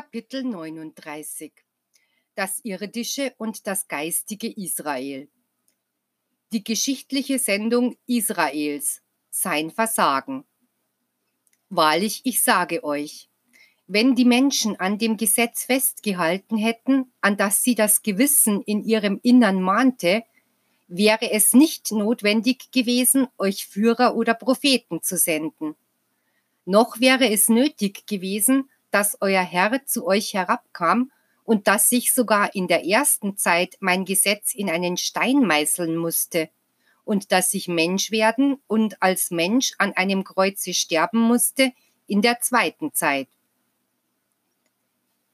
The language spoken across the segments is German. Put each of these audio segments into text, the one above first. Kapitel 39 Das irdische und das geistige Israel. Die geschichtliche Sendung Israels, sein Versagen. Wahrlich, ich sage euch, wenn die Menschen an dem Gesetz festgehalten hätten, an das sie das Gewissen in ihrem Innern mahnte, wäre es nicht notwendig gewesen, euch Führer oder Propheten zu senden. Noch wäre es nötig gewesen, dass euer Herr zu euch herabkam und dass ich sogar in der ersten Zeit mein Gesetz in einen Stein meißeln musste und dass ich Mensch werden und als Mensch an einem Kreuze sterben musste in der zweiten Zeit.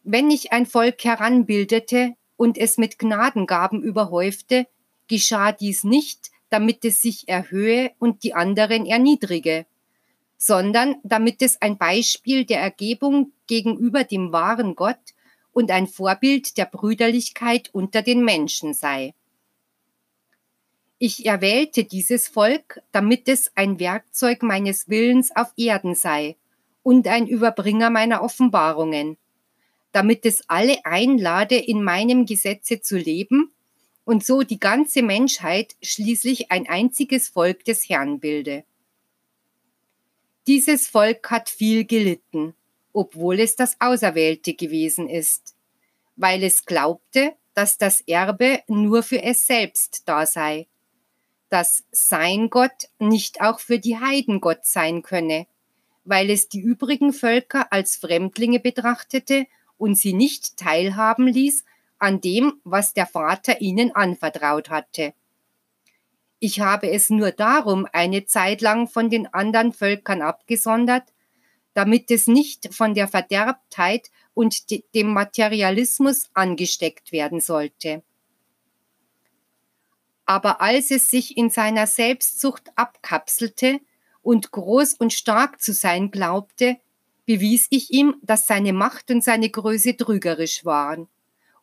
Wenn ich ein Volk heranbildete und es mit Gnadengaben überhäufte, geschah dies nicht, damit es sich erhöhe und die anderen erniedrige, sondern damit es ein Beispiel der Ergebung gegenüber dem wahren Gott und ein Vorbild der Brüderlichkeit unter den Menschen sei. Ich erwählte dieses Volk, damit es ein Werkzeug meines Willens auf Erden sei und ein Überbringer meiner Offenbarungen, damit es alle einlade, in meinem Gesetze zu leben und so die ganze Menschheit schließlich ein einziges Volk des Herrn bilde. Dieses Volk hat viel gelitten, obwohl es das Auserwählte gewesen ist, weil es glaubte, dass das Erbe nur für es selbst da sei, dass sein Gott nicht auch für die Heiden Gott sein könne, weil es die übrigen Völker als Fremdlinge betrachtete und sie nicht teilhaben ließ an dem, was der Vater ihnen anvertraut hatte. Ich habe es nur darum eine Zeit lang von den anderen Völkern abgesondert, damit es nicht von der Verderbtheit und dem Materialismus angesteckt werden sollte. Aber als es sich in seiner Selbstsucht abkapselte und groß und stark zu sein glaubte, bewies ich ihm, dass seine Macht und seine Größe trügerisch waren.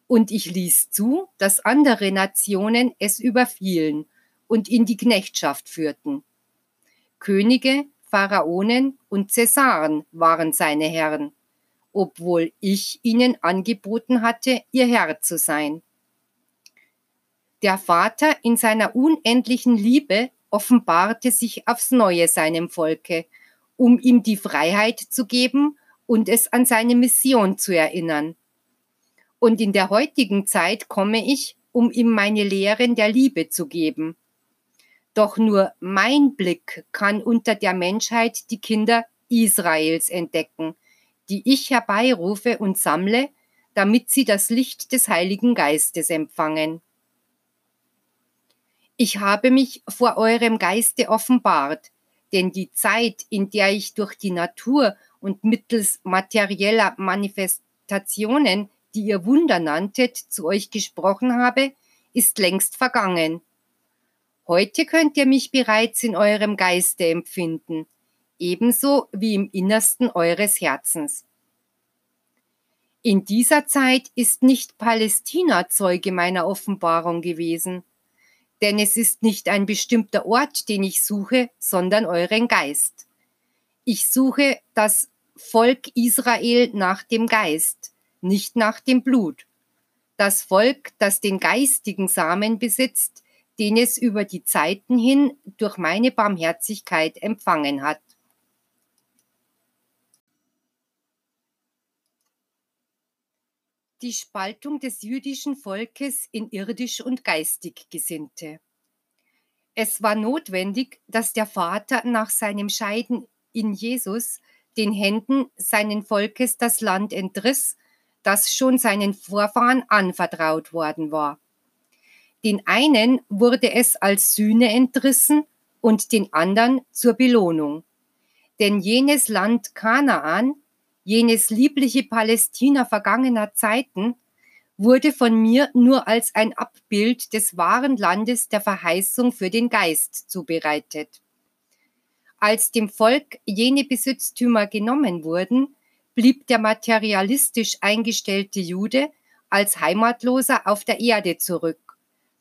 Und ich ließ zu, dass andere Nationen es überfielen und in die Knechtschaft führten. Könige, Pharaonen und Cäsaren waren seine Herren, obwohl ich ihnen angeboten hatte, ihr Herr zu sein. Der Vater in seiner unendlichen Liebe offenbarte sich aufs Neue seinem Volke, um ihm die Freiheit zu geben und es an seine Mission zu erinnern. Und in der heutigen Zeit komme ich, um ihm meine Lehren der Liebe zu geben. Doch nur mein Blick kann unter der Menschheit die Kinder Israels entdecken, die ich herbeirufe und sammle, damit sie das Licht des Heiligen Geistes empfangen. Ich habe mich vor eurem Geiste offenbart, denn die Zeit, in der ich durch die Natur und mittels materieller Manifestationen, die ihr Wunder nanntet, zu euch gesprochen habe, ist längst vergangen. Heute könnt ihr mich bereits in eurem Geiste empfinden, ebenso wie im Innersten eures Herzens. In dieser Zeit ist nicht Palästina Zeuge meiner Offenbarung gewesen, denn es ist nicht ein bestimmter Ort, den ich suche, sondern euren Geist. Ich suche das Volk Israel nach dem Geist, nicht nach dem Blut. Das Volk, das den geistigen Samen besitzt, den es über die Zeiten hin durch meine Barmherzigkeit empfangen hat. Die Spaltung des jüdischen Volkes in irdisch und geistig Gesinnte. Es war notwendig, dass der Vater nach seinem Scheiden in Jesus den Händen seinen Volkes das Land entriss, das schon seinen Vorfahren anvertraut worden war. Den einen wurde es als Sühne entrissen und den anderen zur Belohnung. Denn jenes Land Kanaan, jenes liebliche Palästina vergangener Zeiten, wurde von mir nur als ein Abbild des wahren Landes der Verheißung für den Geist zubereitet. Als dem Volk jene Besitztümer genommen wurden, blieb der materialistisch eingestellte Jude als Heimatloser auf der Erde zurück.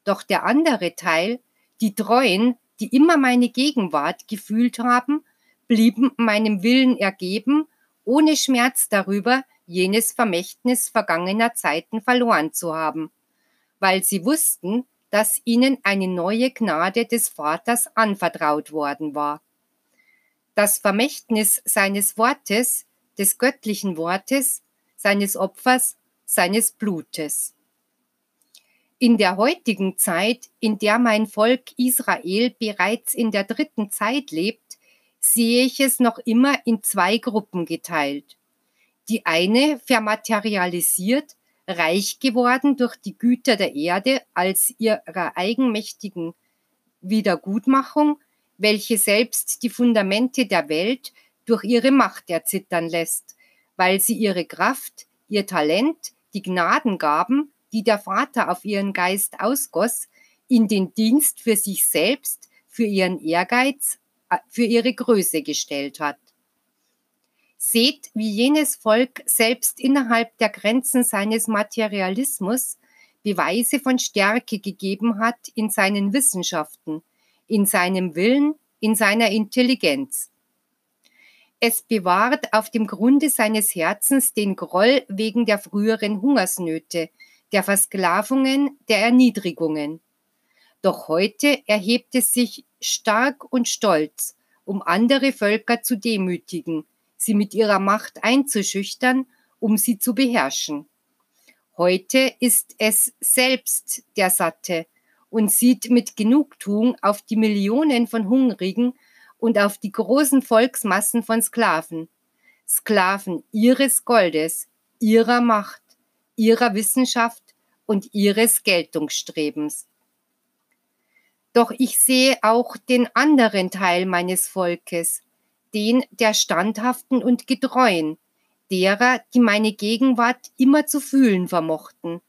Doch der andere Teil, die Treuen, die immer meine Gegenwart gefühlt haben, blieben meinem Willen ergeben, ohne Schmerz darüber, jenes Vermächtnis vergangener Zeiten verloren zu haben, weil sie wussten, dass ihnen eine neue Gnade des Vaters anvertraut worden war. Das Vermächtnis seines Wortes, des göttlichen Wortes, seines Opfers, seines Blutes. In der heutigen Zeit, in der mein Volk Israel bereits in der dritten Zeit lebt, sehe ich es noch immer in zwei Gruppen geteilt. Die eine vermaterialisiert, reich geworden durch die Güter der Erde als ihrer eigenmächtigen Wiedergutmachung, welche selbst die Fundamente der Welt durch ihre Macht erzittern lässt, weil sie ihre Kraft, ihr Talent, die Gnadengaben, die der Vater auf ihren Geist ausgoss, in den Dienst für sich selbst, für ihren Ehrgeiz, für ihre Größe gestellt hat. Seht, wie jenes Volk selbst innerhalb der Grenzen seines Materialismus Beweise von Stärke gegeben hat in seinen Wissenschaften, in seinem Willen, in seiner Intelligenz. Es bewahrt auf dem Grunde seines Herzens den Groll wegen der früheren Hungersnöte, der Versklavungen, der Erniedrigungen. Doch heute erhebt es sich stark und stolz, um andere Völker zu demütigen, sie mit ihrer Macht einzuschüchtern, um sie zu beherrschen. Heute ist es selbst der Satte und sieht mit Genugtuung auf die Millionen von Hungrigen und auf die großen Volksmassen von Sklaven. Sklaven ihres Goldes, ihrer Macht, ihrer Wissenschaft und ihres Geltungsstrebens. Doch ich sehe auch den anderen Teil meines Volkes, den der Standhaften und Getreuen, derer, die meine Gegenwart immer zu fühlen vermochten,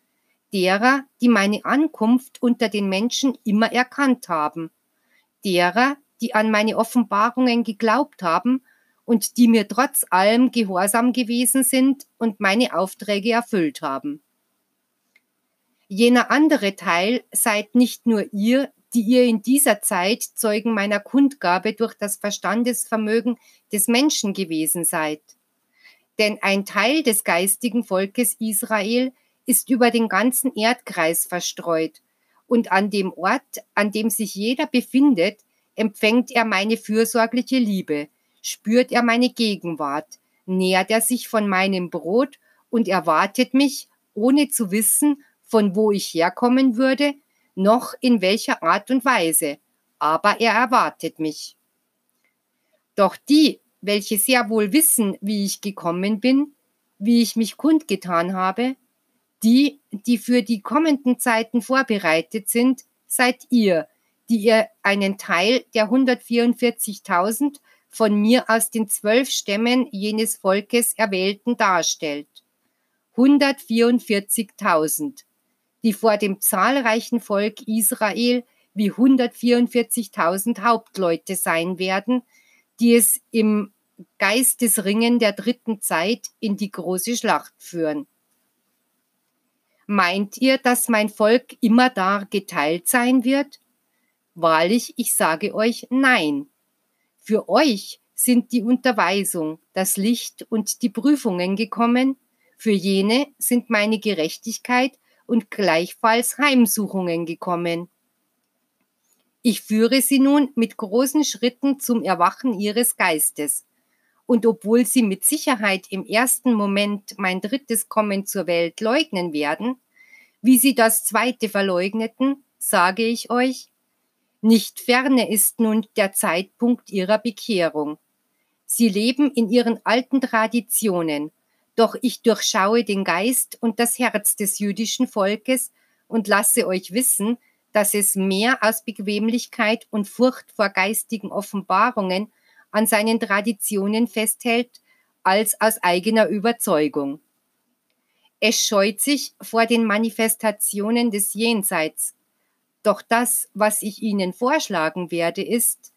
derer, die meine Ankunft unter den Menschen immer erkannt haben, derer, die an meine Offenbarungen geglaubt haben und die mir trotz allem gehorsam gewesen sind und meine Aufträge erfüllt haben. Jener andere Teil seid nicht nur ihr, die ihr in dieser Zeit Zeugen meiner Kundgabe durch das Verstandesvermögen des Menschen gewesen seid. Denn ein Teil des geistigen Volkes Israel ist über den ganzen Erdkreis verstreut, und an dem Ort, an dem sich jeder befindet, empfängt er meine fürsorgliche Liebe, spürt er meine Gegenwart, nährt er sich von meinem Brot und erwartet mich, ohne zu wissen, von wo ich herkommen würde, noch in welcher Art und Weise, aber er erwartet mich. Doch die, welche sehr wohl wissen, wie ich gekommen bin, wie ich mich kundgetan habe, die, die für die kommenden Zeiten vorbereitet sind, seid ihr, die ihr einen Teil der 144.000 von mir aus den 12 Stämmen jenes Volkes Erwählten darstellt. 144.000. die vor dem zahlreichen Volk Israel wie 144.000 Hauptleute sein werden, die es im Geistesringen der dritten Zeit in die große Schlacht führen. Meint ihr, dass mein Volk immer da geteilt sein wird? Wahrlich, ich sage euch, nein. Für euch sind die Unterweisung, das Licht und die Prüfungen gekommen, für jene sind meine Gerechtigkeit und gleichfalls Heimsuchungen gekommen. Ich führe sie nun mit großen Schritten zum Erwachen ihres Geistes. Und obwohl sie mit Sicherheit im ersten Moment mein drittes Kommen zur Welt leugnen werden, wie sie das zweite verleugneten, sage ich euch, nicht ferne ist nun der Zeitpunkt ihrer Bekehrung. Sie leben in ihren alten Traditionen, doch ich durchschaue den Geist und das Herz des jüdischen Volkes und lasse euch wissen, dass es mehr aus Bequemlichkeit und Furcht vor geistigen Offenbarungen an seinen Traditionen festhält, als aus eigener Überzeugung. Es scheut sich vor den Manifestationen des Jenseits. Doch das, was ich ihnen vorschlagen werde, ist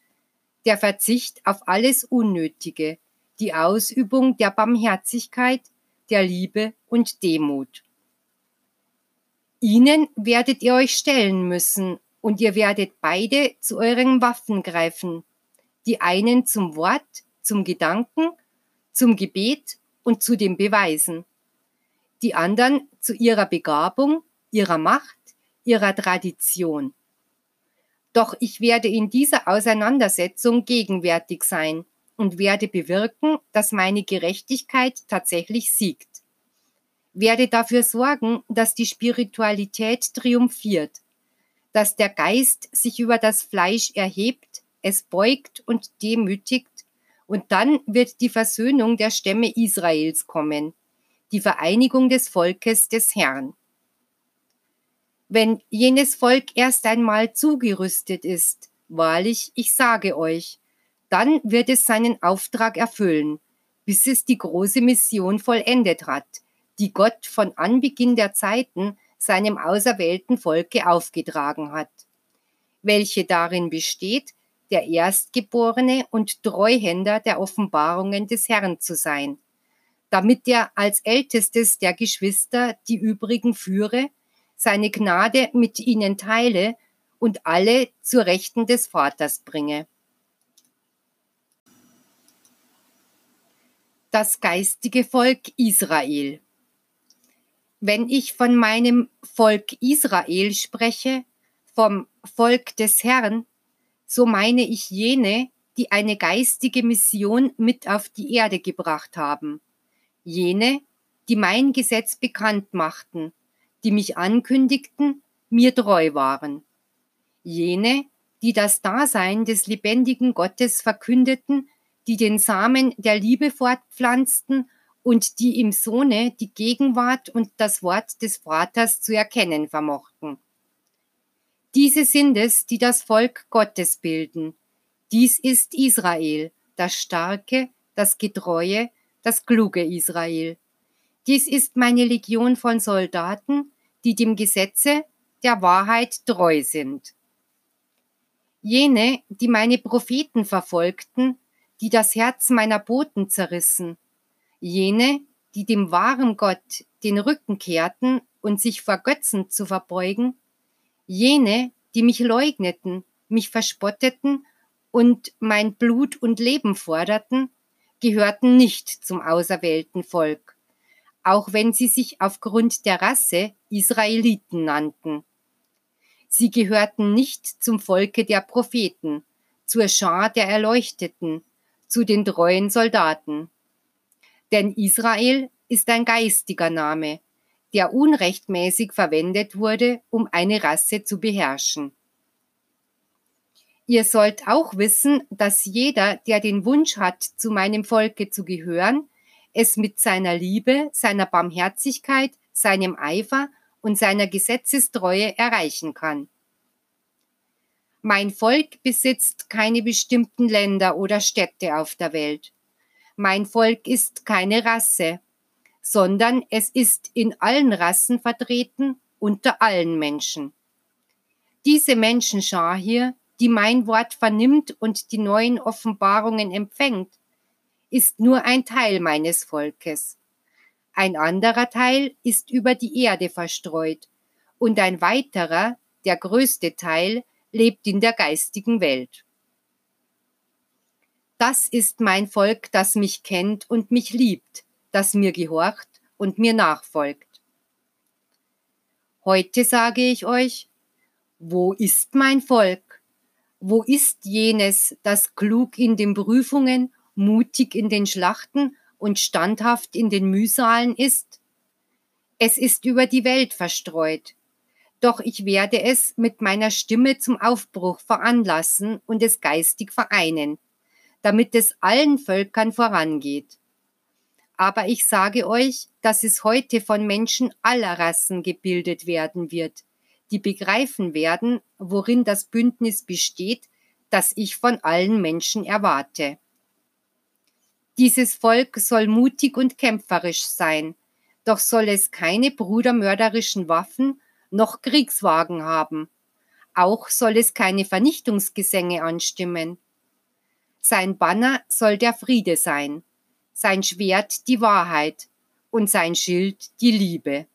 der Verzicht auf alles Unnötige, die Ausübung der Barmherzigkeit, der Liebe und Demut. Ihnen werdet ihr euch stellen müssen, und ihr werdet beide zu euren Waffen greifen, die einen zum Wort, zum Gedanken, zum Gebet und zu den Beweisen, die anderen zu ihrer Begabung, ihrer Macht, ihrer Tradition. Doch ich werde in dieser Auseinandersetzung gegenwärtig sein und werde bewirken, dass meine Gerechtigkeit tatsächlich siegt. Werde dafür sorgen, dass die Spiritualität triumphiert, dass der Geist sich über das Fleisch erhebt, es beugt und demütigt, und dann wird die Versöhnung der Stämme Israels kommen, die Vereinigung des Volkes des Herrn. Wenn jenes Volk erst einmal zugerüstet ist, wahrlich, ich sage euch, dann wird es seinen Auftrag erfüllen, bis es die große Mission vollendet hat, die Gott von Anbeginn der Zeiten seinem auserwählten Volke aufgetragen hat, welche darin besteht, der Erstgeborene und Treuhänder der Offenbarungen des Herrn zu sein, damit er als Ältestes der Geschwister die übrigen führe, seine Gnade mit ihnen teile und alle zur Rechten des Vaters bringe. Das geistige Volk Israel. Wenn ich von meinem Volk Israel spreche, vom Volk des Herrn, so meine ich jene, die eine geistige Mission mit auf die Erde gebracht haben, jene, die mein Gesetz bekannt machten, die mich ankündigten, mir treu waren, jene, die das Dasein des lebendigen Gottes verkündeten, die den Samen der Liebe fortpflanzten und die im Sohne die Gegenwart und das Wort des Vaters zu erkennen vermochten. Diese sind es, die das Volk Gottes bilden. Dies ist Israel, das starke, das getreue, das kluge Israel. Dies ist meine Legion von Soldaten, die dem Gesetze der Wahrheit treu sind. Jene, die meine Propheten verfolgten, die das Herz meiner Boten zerrissen, jene, die dem wahren Gott den Rücken kehrten und sich vor Götzen zu verbeugen, jene, die mich leugneten, mich verspotteten und mein Blut und Leben forderten, gehörten nicht zum auserwählten Volk, auch wenn sie sich aufgrund der Rasse Israeliten nannten. Sie gehörten nicht zum Volke der Propheten, zur Schar der Erleuchteten, zu den treuen Soldaten. Denn Israel ist ein geistiger Name, der unrechtmäßig verwendet wurde, um eine Rasse zu beherrschen. Ihr sollt auch wissen, dass jeder, der den Wunsch hat, zu meinem Volke zu gehören, es mit seiner Liebe, seiner Barmherzigkeit, seinem Eifer und seiner Gesetzestreue erreichen kann. Mein Volk besitzt keine bestimmten Länder oder Städte auf der Welt. Mein Volk ist keine Rasse, sondern es ist in allen Rassen vertreten, unter allen Menschen. Diese Menschenschar hier, die mein Wort vernimmt und die neuen Offenbarungen empfängt, ist nur ein Teil meines Volkes. Ein anderer Teil ist über die Erde verstreut und ein weiterer, der größte Teil, lebt in der geistigen Welt. Das ist mein Volk, das mich kennt und mich liebt, das mir gehorcht und mir nachfolgt. Heute sage ich euch, wo ist mein Volk? Wo ist jenes, das klug in den Prüfungen, mutig in den Schlachten und standhaft in den Mühsalen ist? Es ist über die Welt verstreut. Doch ich werde es mit meiner Stimme zum Aufbruch veranlassen und es geistig vereinen, damit es allen Völkern vorangeht. Aber ich sage euch, dass es heute von Menschen aller Rassen gebildet werden wird, die begreifen werden, worin das Bündnis besteht, das ich von allen Menschen erwarte. Dieses Volk soll mutig und kämpferisch sein, doch soll es keine brudermörderischen Waffen noch Kriegswagen haben. Auch soll es keine Vernichtungsgesänge anstimmen. Sein Banner soll der Friede sein, sein Schwert die Wahrheit und sein Schild die Liebe.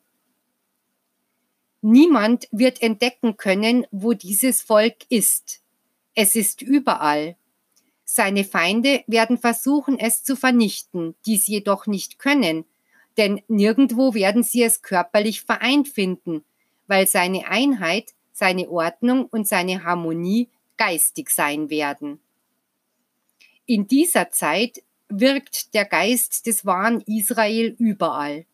Niemand wird entdecken können, wo dieses Volk ist. Es ist überall. Seine Feinde werden versuchen, es zu vernichten, dies jedoch nicht können, denn nirgendwo werden sie es körperlich vereint finden, weil seine Einheit, seine Ordnung und seine Harmonie geistig sein werden. In dieser Zeit wirkt der Geist des wahren Israel überall.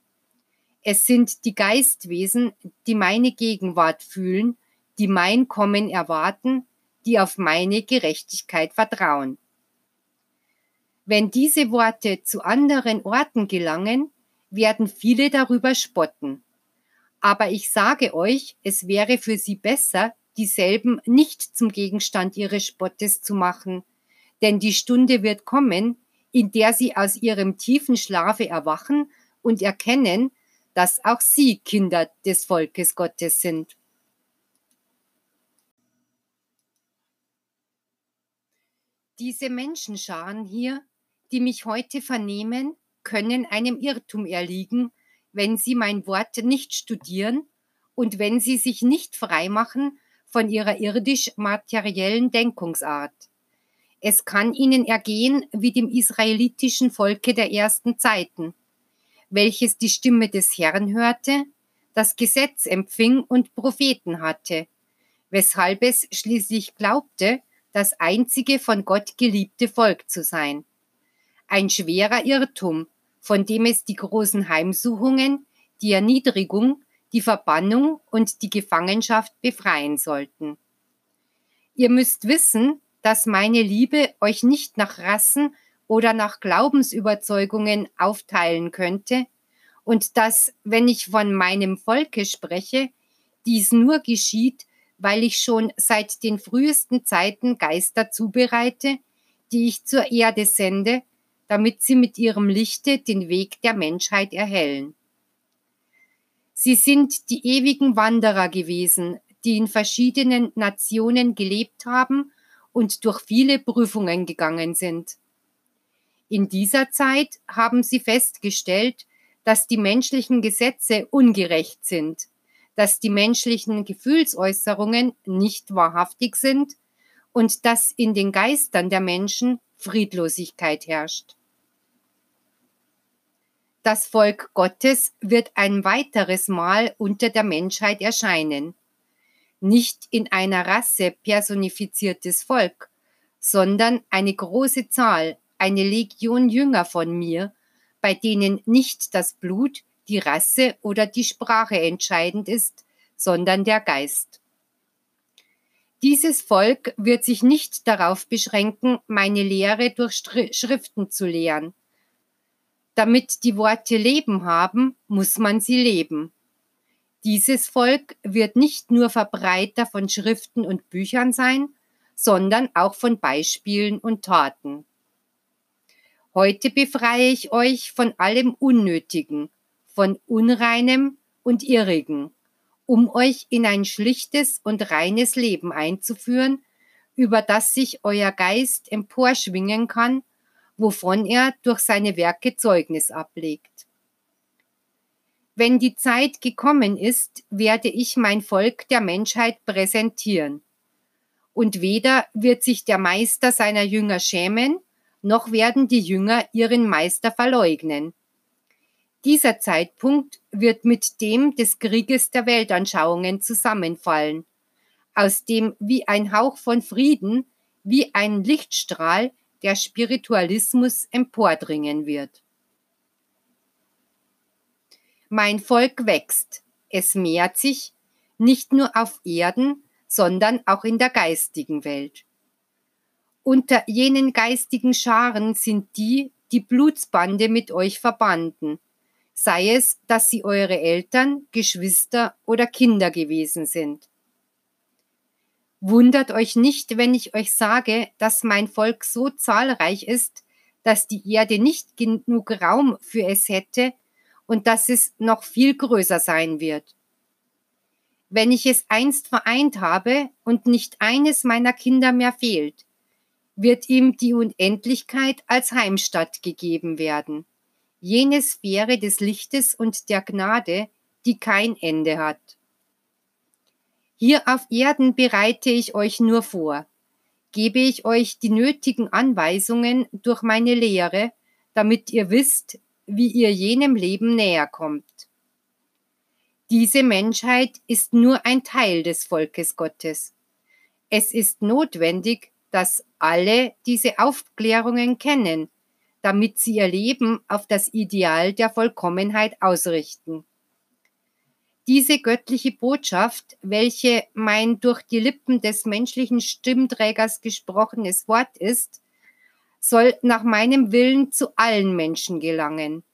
Es sind die Geistwesen, die meine Gegenwart fühlen, die mein Kommen erwarten, die auf meine Gerechtigkeit vertrauen. Wenn diese Worte zu anderen Orten gelangen, werden viele darüber spotten. Aber ich sage euch, es wäre für sie besser, dieselben nicht zum Gegenstand ihres Spottes zu machen, denn die Stunde wird kommen, in der sie aus ihrem tiefen Schlafe erwachen und erkennen, dass auch sie Kinder des Volkes Gottes sind. Diese Menschenscharen hier, die mich heute vernehmen, können einem Irrtum erliegen, wenn sie mein Wort nicht studieren und wenn sie sich nicht freimachen von ihrer irdisch-materiellen Denkungsart. Es kann ihnen ergehen wie dem israelitischen Volke der ersten Zeiten, welches die Stimme des Herrn hörte, das Gesetz empfing und Propheten hatte, weshalb es schließlich glaubte, das einzige von Gott geliebte Volk zu sein. Ein schwerer Irrtum, von dem es die großen Heimsuchungen, die Erniedrigung, die Verbannung und die Gefangenschaft befreien sollten. Ihr müsst wissen, dass meine Liebe euch nicht nach Rassen oder nach Glaubensüberzeugungen aufteilen könnte und dass, wenn ich von meinem Volke spreche, dies nur geschieht, weil ich schon seit den frühesten Zeiten Geister zubereite, die ich zur Erde sende, damit sie mit ihrem Lichte den Weg der Menschheit erhellen. Sie sind die ewigen Wanderer gewesen, die in verschiedenen Nationen gelebt haben und durch viele Prüfungen gegangen sind. In dieser Zeit haben sie festgestellt, dass die menschlichen Gesetze ungerecht sind, dass die menschlichen Gefühlsäußerungen nicht wahrhaftig sind und dass in den Geistern der Menschen Friedlosigkeit herrscht. Das Volk Gottes wird ein weiteres Mal unter der Menschheit erscheinen. Nicht in einer Rasse personifiziertes Volk, sondern eine große Zahl, eine Legion Jünger von mir, bei denen nicht das Blut, die Rasse oder die Sprache entscheidend ist, sondern der Geist. Dieses Volk wird sich nicht darauf beschränken, meine Lehre durch Schriften zu lehren. Damit die Worte Leben haben, muss man sie leben. Dieses Volk wird nicht nur Verbreiter von Schriften und Büchern sein, sondern auch von Beispielen und Taten. Heute befreie ich euch von allem Unnötigen, von Unreinem und Irrigen, um euch in ein schlichtes und reines Leben einzuführen, über das sich euer Geist emporschwingen kann, wovon er durch seine Werke Zeugnis ablegt. Wenn die Zeit gekommen ist, werde ich mein Volk der Menschheit präsentieren. Und weder wird sich der Meister seiner Jünger schämen, noch werden die Jünger ihren Meister verleugnen. Dieser Zeitpunkt wird mit dem des Krieges der Weltanschauungen zusammenfallen, aus dem wie ein Hauch von Frieden, wie ein Lichtstrahl der Spiritualismus empordringen wird. Mein Volk wächst, es mehrt sich, nicht nur auf Erden, sondern auch in der geistigen Welt. Unter jenen geistigen Scharen sind die, die Blutsbande mit euch verbanden, sei es, dass sie eure Eltern, Geschwister oder Kinder gewesen sind. Wundert euch nicht, wenn ich euch sage, dass mein Volk so zahlreich ist, dass die Erde nicht genug Raum für es hätte und dass es noch viel größer sein wird. Wenn ich es einst vereint habe und nicht eines meiner Kinder mehr fehlt, wird ihm die Unendlichkeit als Heimstatt gegeben werden. Jene Sphäre des Lichtes und der Gnade, die kein Ende hat. Hier auf Erden bereite ich euch nur vor, gebe ich euch die nötigen Anweisungen durch meine Lehre, damit ihr wisst, wie ihr jenem Leben näher kommt. Diese Menschheit ist nur ein Teil des Volkes Gottes. Es ist notwendig, dass alle diese Aufklärungen kennen, damit sie ihr Leben auf das Ideal der Vollkommenheit ausrichten. Diese göttliche Botschaft, welche mein durch die Lippen des menschlichen Stimmträgers gesprochenes Wort ist, soll nach meinem Willen zu allen Menschen gelangen.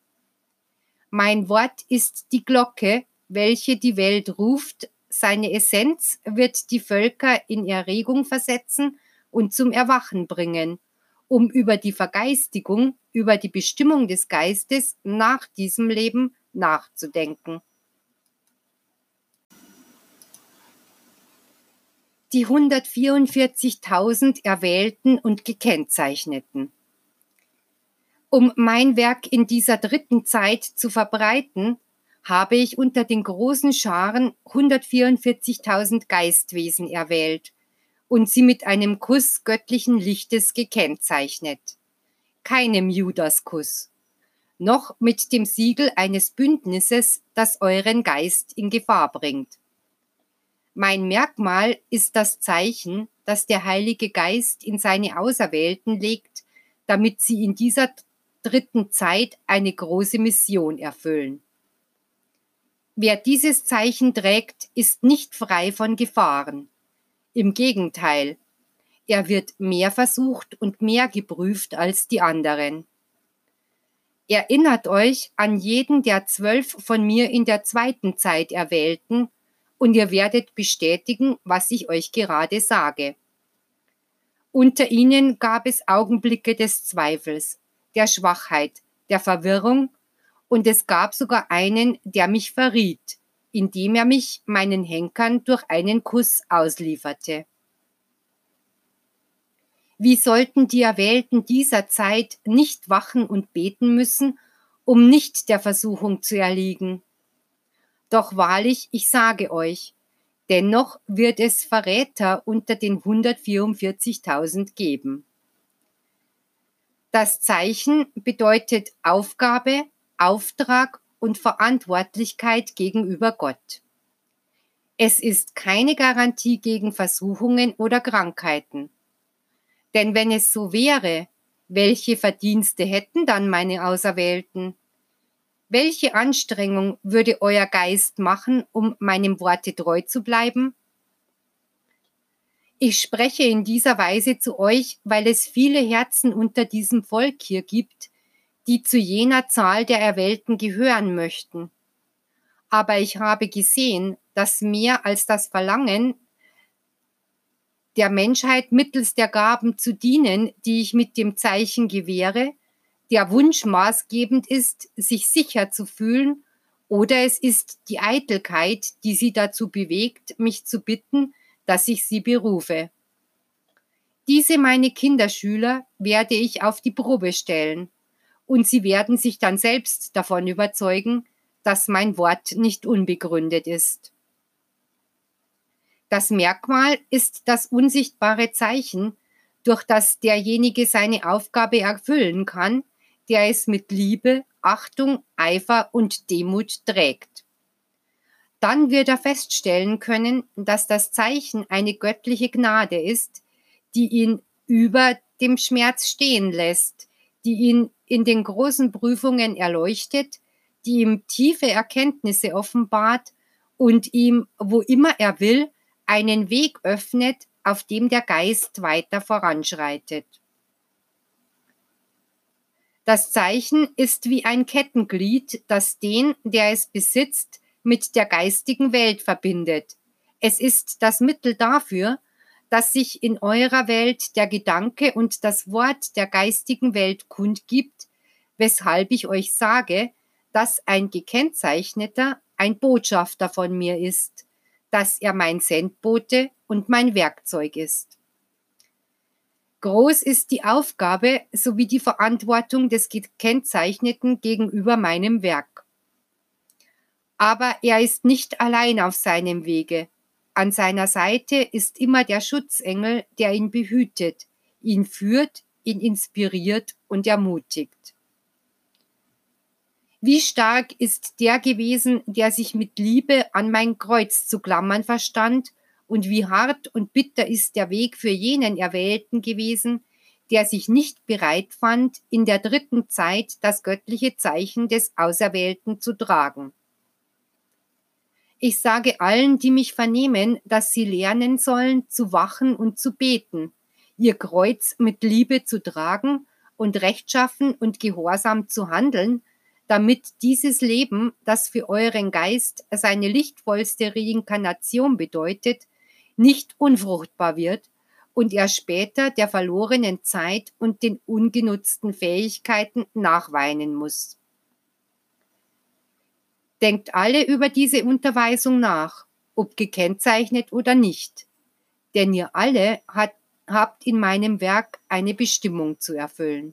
Mein Wort ist die Glocke, welche die Welt ruft, seine Essenz wird die Völker in Erregung versetzen und zum Erwachen bringen, um über die Vergeistigung, über die Bestimmung des Geistes nach diesem Leben nachzudenken. Die 144.000 Erwählten und Gekennzeichneten. Um mein Werk in dieser dritten Zeit zu verbreiten, habe ich unter den großen Scharen 144.000 Geistwesen erwählt und sie mit einem Kuss göttlichen Lichtes gekennzeichnet. Keinem Judaskuss, noch mit dem Siegel eines Bündnisses, das euren Geist in Gefahr bringt. Mein Merkmal ist das Zeichen, das der Heilige Geist in seine Auserwählten legt, damit sie in dieser dritten Zeit eine große Mission erfüllen. Wer dieses Zeichen trägt, ist nicht frei von Gefahren. Im Gegenteil, er wird mehr versucht und mehr geprüft als die anderen. Erinnert euch an jeden der 12 von mir in der zweiten Zeit Erwählten, und ihr werdet bestätigen, was ich euch gerade sage. Unter ihnen gab es Augenblicke des Zweifels, der Schwachheit, der Verwirrung, und es gab sogar einen, der mich verriet, indem er mich meinen Henkern durch einen Kuss auslieferte. Wie sollten die Erwählten dieser Zeit nicht wachen und beten müssen, um nicht der Versuchung zu erliegen? Doch wahrlich, ich sage euch, dennoch wird es Verräter unter den 144.000 geben. Das Zeichen bedeutet Aufgabe, Auftrag und Verantwortlichkeit gegenüber Gott. Es ist keine Garantie gegen Versuchungen oder Krankheiten. Denn wenn es so wäre, welche Verdienste hätten dann meine Auserwählten? Welche Anstrengung würde euer Geist machen, um meinem Worte treu zu bleiben? Ich spreche in dieser Weise zu euch, weil es viele Herzen unter diesem Volk hier gibt, die zu jener Zahl der Erwählten gehören möchten. Aber ich habe gesehen, dass mehr als das Verlangen der Menschheit mittels der Gaben zu dienen, die ich mit dem Zeichen gewähre, der Wunsch maßgebend ist, sich sicher zu fühlen, oder es ist die Eitelkeit, die sie dazu bewegt, mich zu bitten, dass ich sie berufe. Diese meine Kinderschüler werde ich auf die Probe stellen, und sie werden sich dann selbst davon überzeugen, dass mein Wort nicht unbegründet ist. Das Merkmal ist das unsichtbare Zeichen, durch das derjenige seine Aufgabe erfüllen kann, der es mit Liebe, Achtung, Eifer und Demut trägt. Dann wird er feststellen können, dass das Zeichen eine göttliche Gnade ist, die ihn über dem Schmerz stehen lässt, die ihn in den großen Prüfungen erleuchtet, die ihm tiefe Erkenntnisse offenbart und ihm, wo immer er will, einen Weg öffnet, auf dem der Geist weiter voranschreitet. Das Zeichen ist wie ein Kettenglied, das den, der es besitzt, mit der geistigen Welt verbindet. Es ist das Mittel dafür, dass sich in eurer Welt der Gedanke und das Wort der geistigen Welt kundgibt, weshalb ich euch sage, dass ein Gekennzeichneter ein Botschafter von mir ist, dass er mein Sendbote und mein Werkzeug ist. Groß ist die Aufgabe sowie die Verantwortung des Gekennzeichneten gegenüber meinem Werk. Aber er ist nicht allein auf seinem Wege. An seiner Seite ist immer der Schutzengel, der ihn behütet, ihn führt, ihn inspiriert und ermutigt. Wie stark ist der gewesen, der sich mit Liebe an mein Kreuz zu klammern verstand, und wie hart und bitter ist der Weg für jenen Erwählten gewesen, der sich nicht bereit fand, in der dritten Zeit das göttliche Zeichen des Auserwählten zu tragen. Ich sage allen, die mich vernehmen, dass sie lernen sollen, zu wachen und zu beten, ihr Kreuz mit Liebe zu tragen und rechtschaffen und gehorsam zu handeln, damit dieses Leben, das für euren Geist seine lichtvollste Reinkarnation bedeutet, nicht unfruchtbar wird und er später der verlorenen Zeit und den ungenutzten Fähigkeiten nachweinen muss. Denkt alle über diese Unterweisung nach, ob gekennzeichnet oder nicht, denn ihr alle habt in meinem Werk eine Bestimmung zu erfüllen.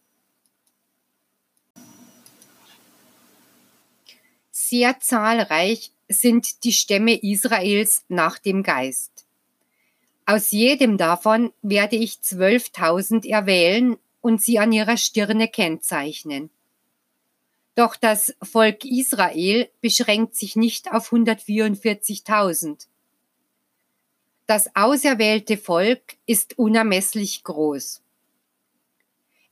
Sehr zahlreich sind die Stämme Israels nach dem Geist. Aus jedem davon werde ich 12.000 erwählen und sie an ihrer Stirne kennzeichnen. Doch das Volk Israel beschränkt sich nicht auf 144.000. Das auserwählte Volk ist unermesslich groß.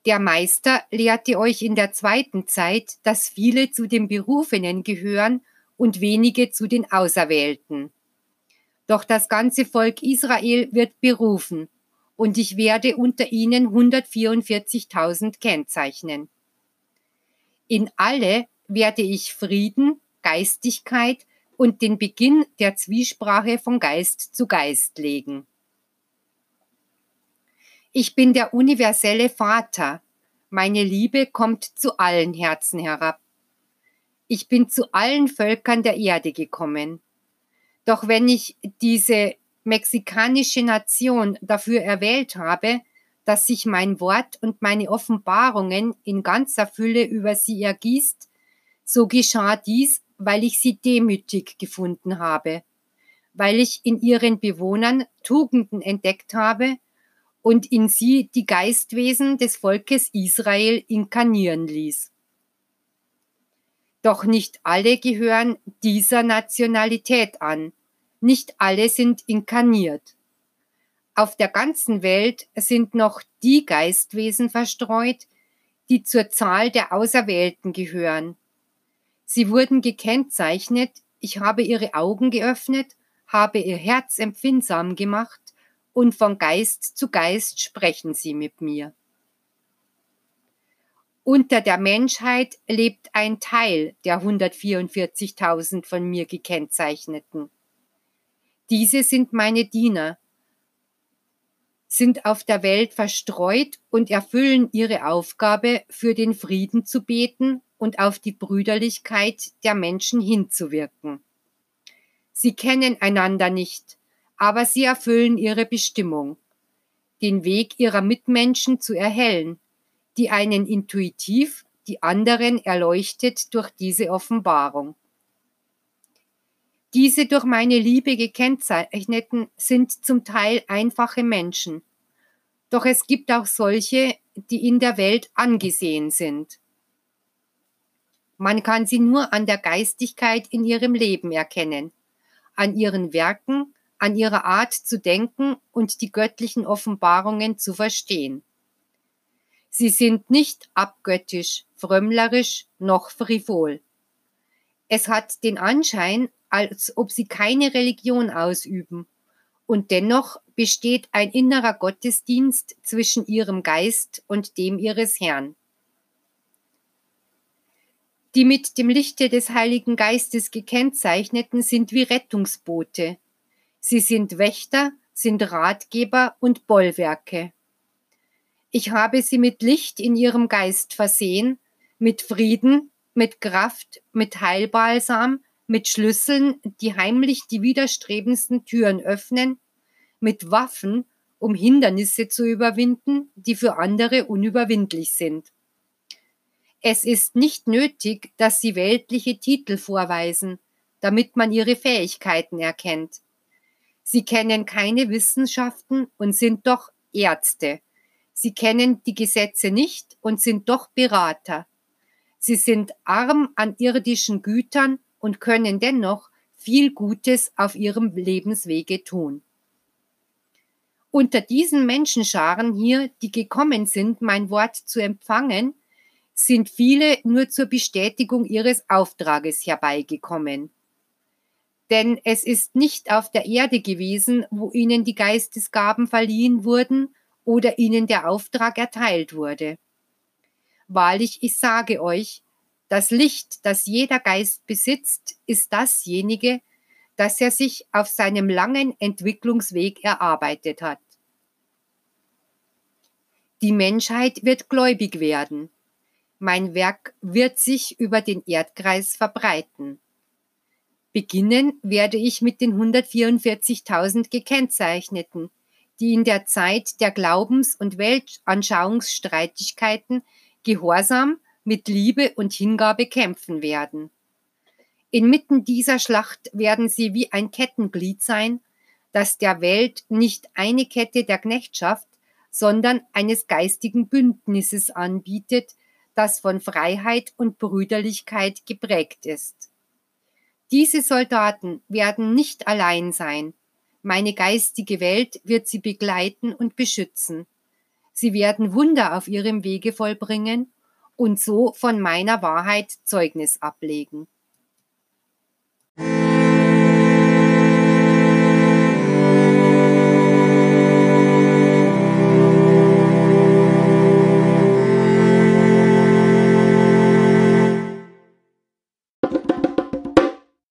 Der Meister lehrte euch in der zweiten Zeit, dass viele zu den Berufenen gehören und wenige zu den Auserwählten. Doch das ganze Volk Israel wird berufen, und ich werde unter ihnen 144.000 kennzeichnen. In alle werde ich Frieden, Geistigkeit und den Beginn der Zwiesprache von Geist zu Geist legen. Ich bin der universelle Vater. Meine Liebe kommt zu allen Herzen herab. Ich bin zu allen Völkern der Erde gekommen. Doch wenn ich diese mexikanische Nation dafür erwählt habe, dass sich mein Wort und meine Offenbarungen in ganzer Fülle über sie ergießt, so geschah dies, weil ich sie demütig gefunden habe, weil ich in ihren Bewohnern Tugenden entdeckt habe und in sie die Geistwesen des Volkes Israel inkarnieren ließ. Doch nicht alle gehören dieser Nationalität an. Nicht alle sind inkarniert. Auf der ganzen Welt sind noch die Geistwesen verstreut, die zur Zahl der Auserwählten gehören. Sie wurden gekennzeichnet, ich habe ihre Augen geöffnet, habe ihr Herz empfindsam gemacht und von Geist zu Geist sprechen sie mit mir. Unter der Menschheit lebt ein Teil der 144.000 von mir gekennzeichneten. Diese sind meine Diener, sind auf der Welt verstreut und erfüllen ihre Aufgabe, für den Frieden zu beten und auf die Brüderlichkeit der Menschen hinzuwirken. Sie kennen einander nicht, aber sie erfüllen ihre Bestimmung, den Weg ihrer Mitmenschen zu erhellen, die einen intuitiv, die anderen erleuchtet durch diese Offenbarung. Diese durch meine Liebe gekennzeichneten sind zum Teil einfache Menschen, doch es gibt auch solche, die in der Welt angesehen sind. Man kann sie nur an der Geistigkeit in ihrem Leben erkennen, an ihren Werken, an ihrer Art zu denken und die göttlichen Offenbarungen zu verstehen. Sie sind nicht abgöttisch, frömmlerisch noch frivol. Es hat den Anschein, als ob sie keine Religion ausüben, und dennoch besteht ein innerer Gottesdienst zwischen ihrem Geist und dem ihres Herrn. Die mit dem Lichte des Heiligen Geistes gekennzeichneten sind wie Rettungsboote. Sie sind Wächter, sind Ratgeber und Bollwerke. Ich habe sie mit Licht in ihrem Geist versehen, mit Frieden, mit Kraft, mit Heilbalsam, mit Schlüsseln, die heimlich die widerstrebendsten Türen öffnen, mit Waffen, um Hindernisse zu überwinden, die für andere unüberwindlich sind. Es ist nicht nötig, dass sie weltliche Titel vorweisen, damit man ihre Fähigkeiten erkennt. Sie kennen keine Wissenschaften und sind doch Ärzte. Sie kennen die Gesetze nicht und sind doch Berater. Sie sind arm an irdischen Gütern und können dennoch viel Gutes auf ihrem Lebenswege tun. Unter diesen Menschenscharen hier, die gekommen sind, mein Wort zu empfangen, sind viele nur zur Bestätigung ihres Auftrages herbeigekommen. Denn es ist nicht auf der Erde gewesen, wo ihnen die Geistesgaben verliehen wurden oder ihnen der Auftrag erteilt wurde. Wahrlich, ich sage euch, das Licht, das jeder Geist besitzt, ist dasjenige, das er sich auf seinem langen Entwicklungsweg erarbeitet hat. Die Menschheit wird gläubig werden. Mein Werk wird sich über den Erdkreis verbreiten. Beginnen werde ich mit den 144.000 Gekennzeichneten, die in der Zeit der Glaubens- und Weltanschauungsstreitigkeiten gehorsam, mit Liebe und Hingabe kämpfen werden. Inmitten dieser Schlacht werden sie wie ein Kettenglied sein, das der Welt nicht eine Kette der Knechtschaft, sondern eines geistigen Bündnisses anbietet, das von Freiheit und Brüderlichkeit geprägt ist. Diese Soldaten werden nicht allein sein. Meine geistige Welt wird sie begleiten und beschützen. Sie werden Wunder auf ihrem Wege vollbringen und so von meiner Wahrheit Zeugnis ablegen.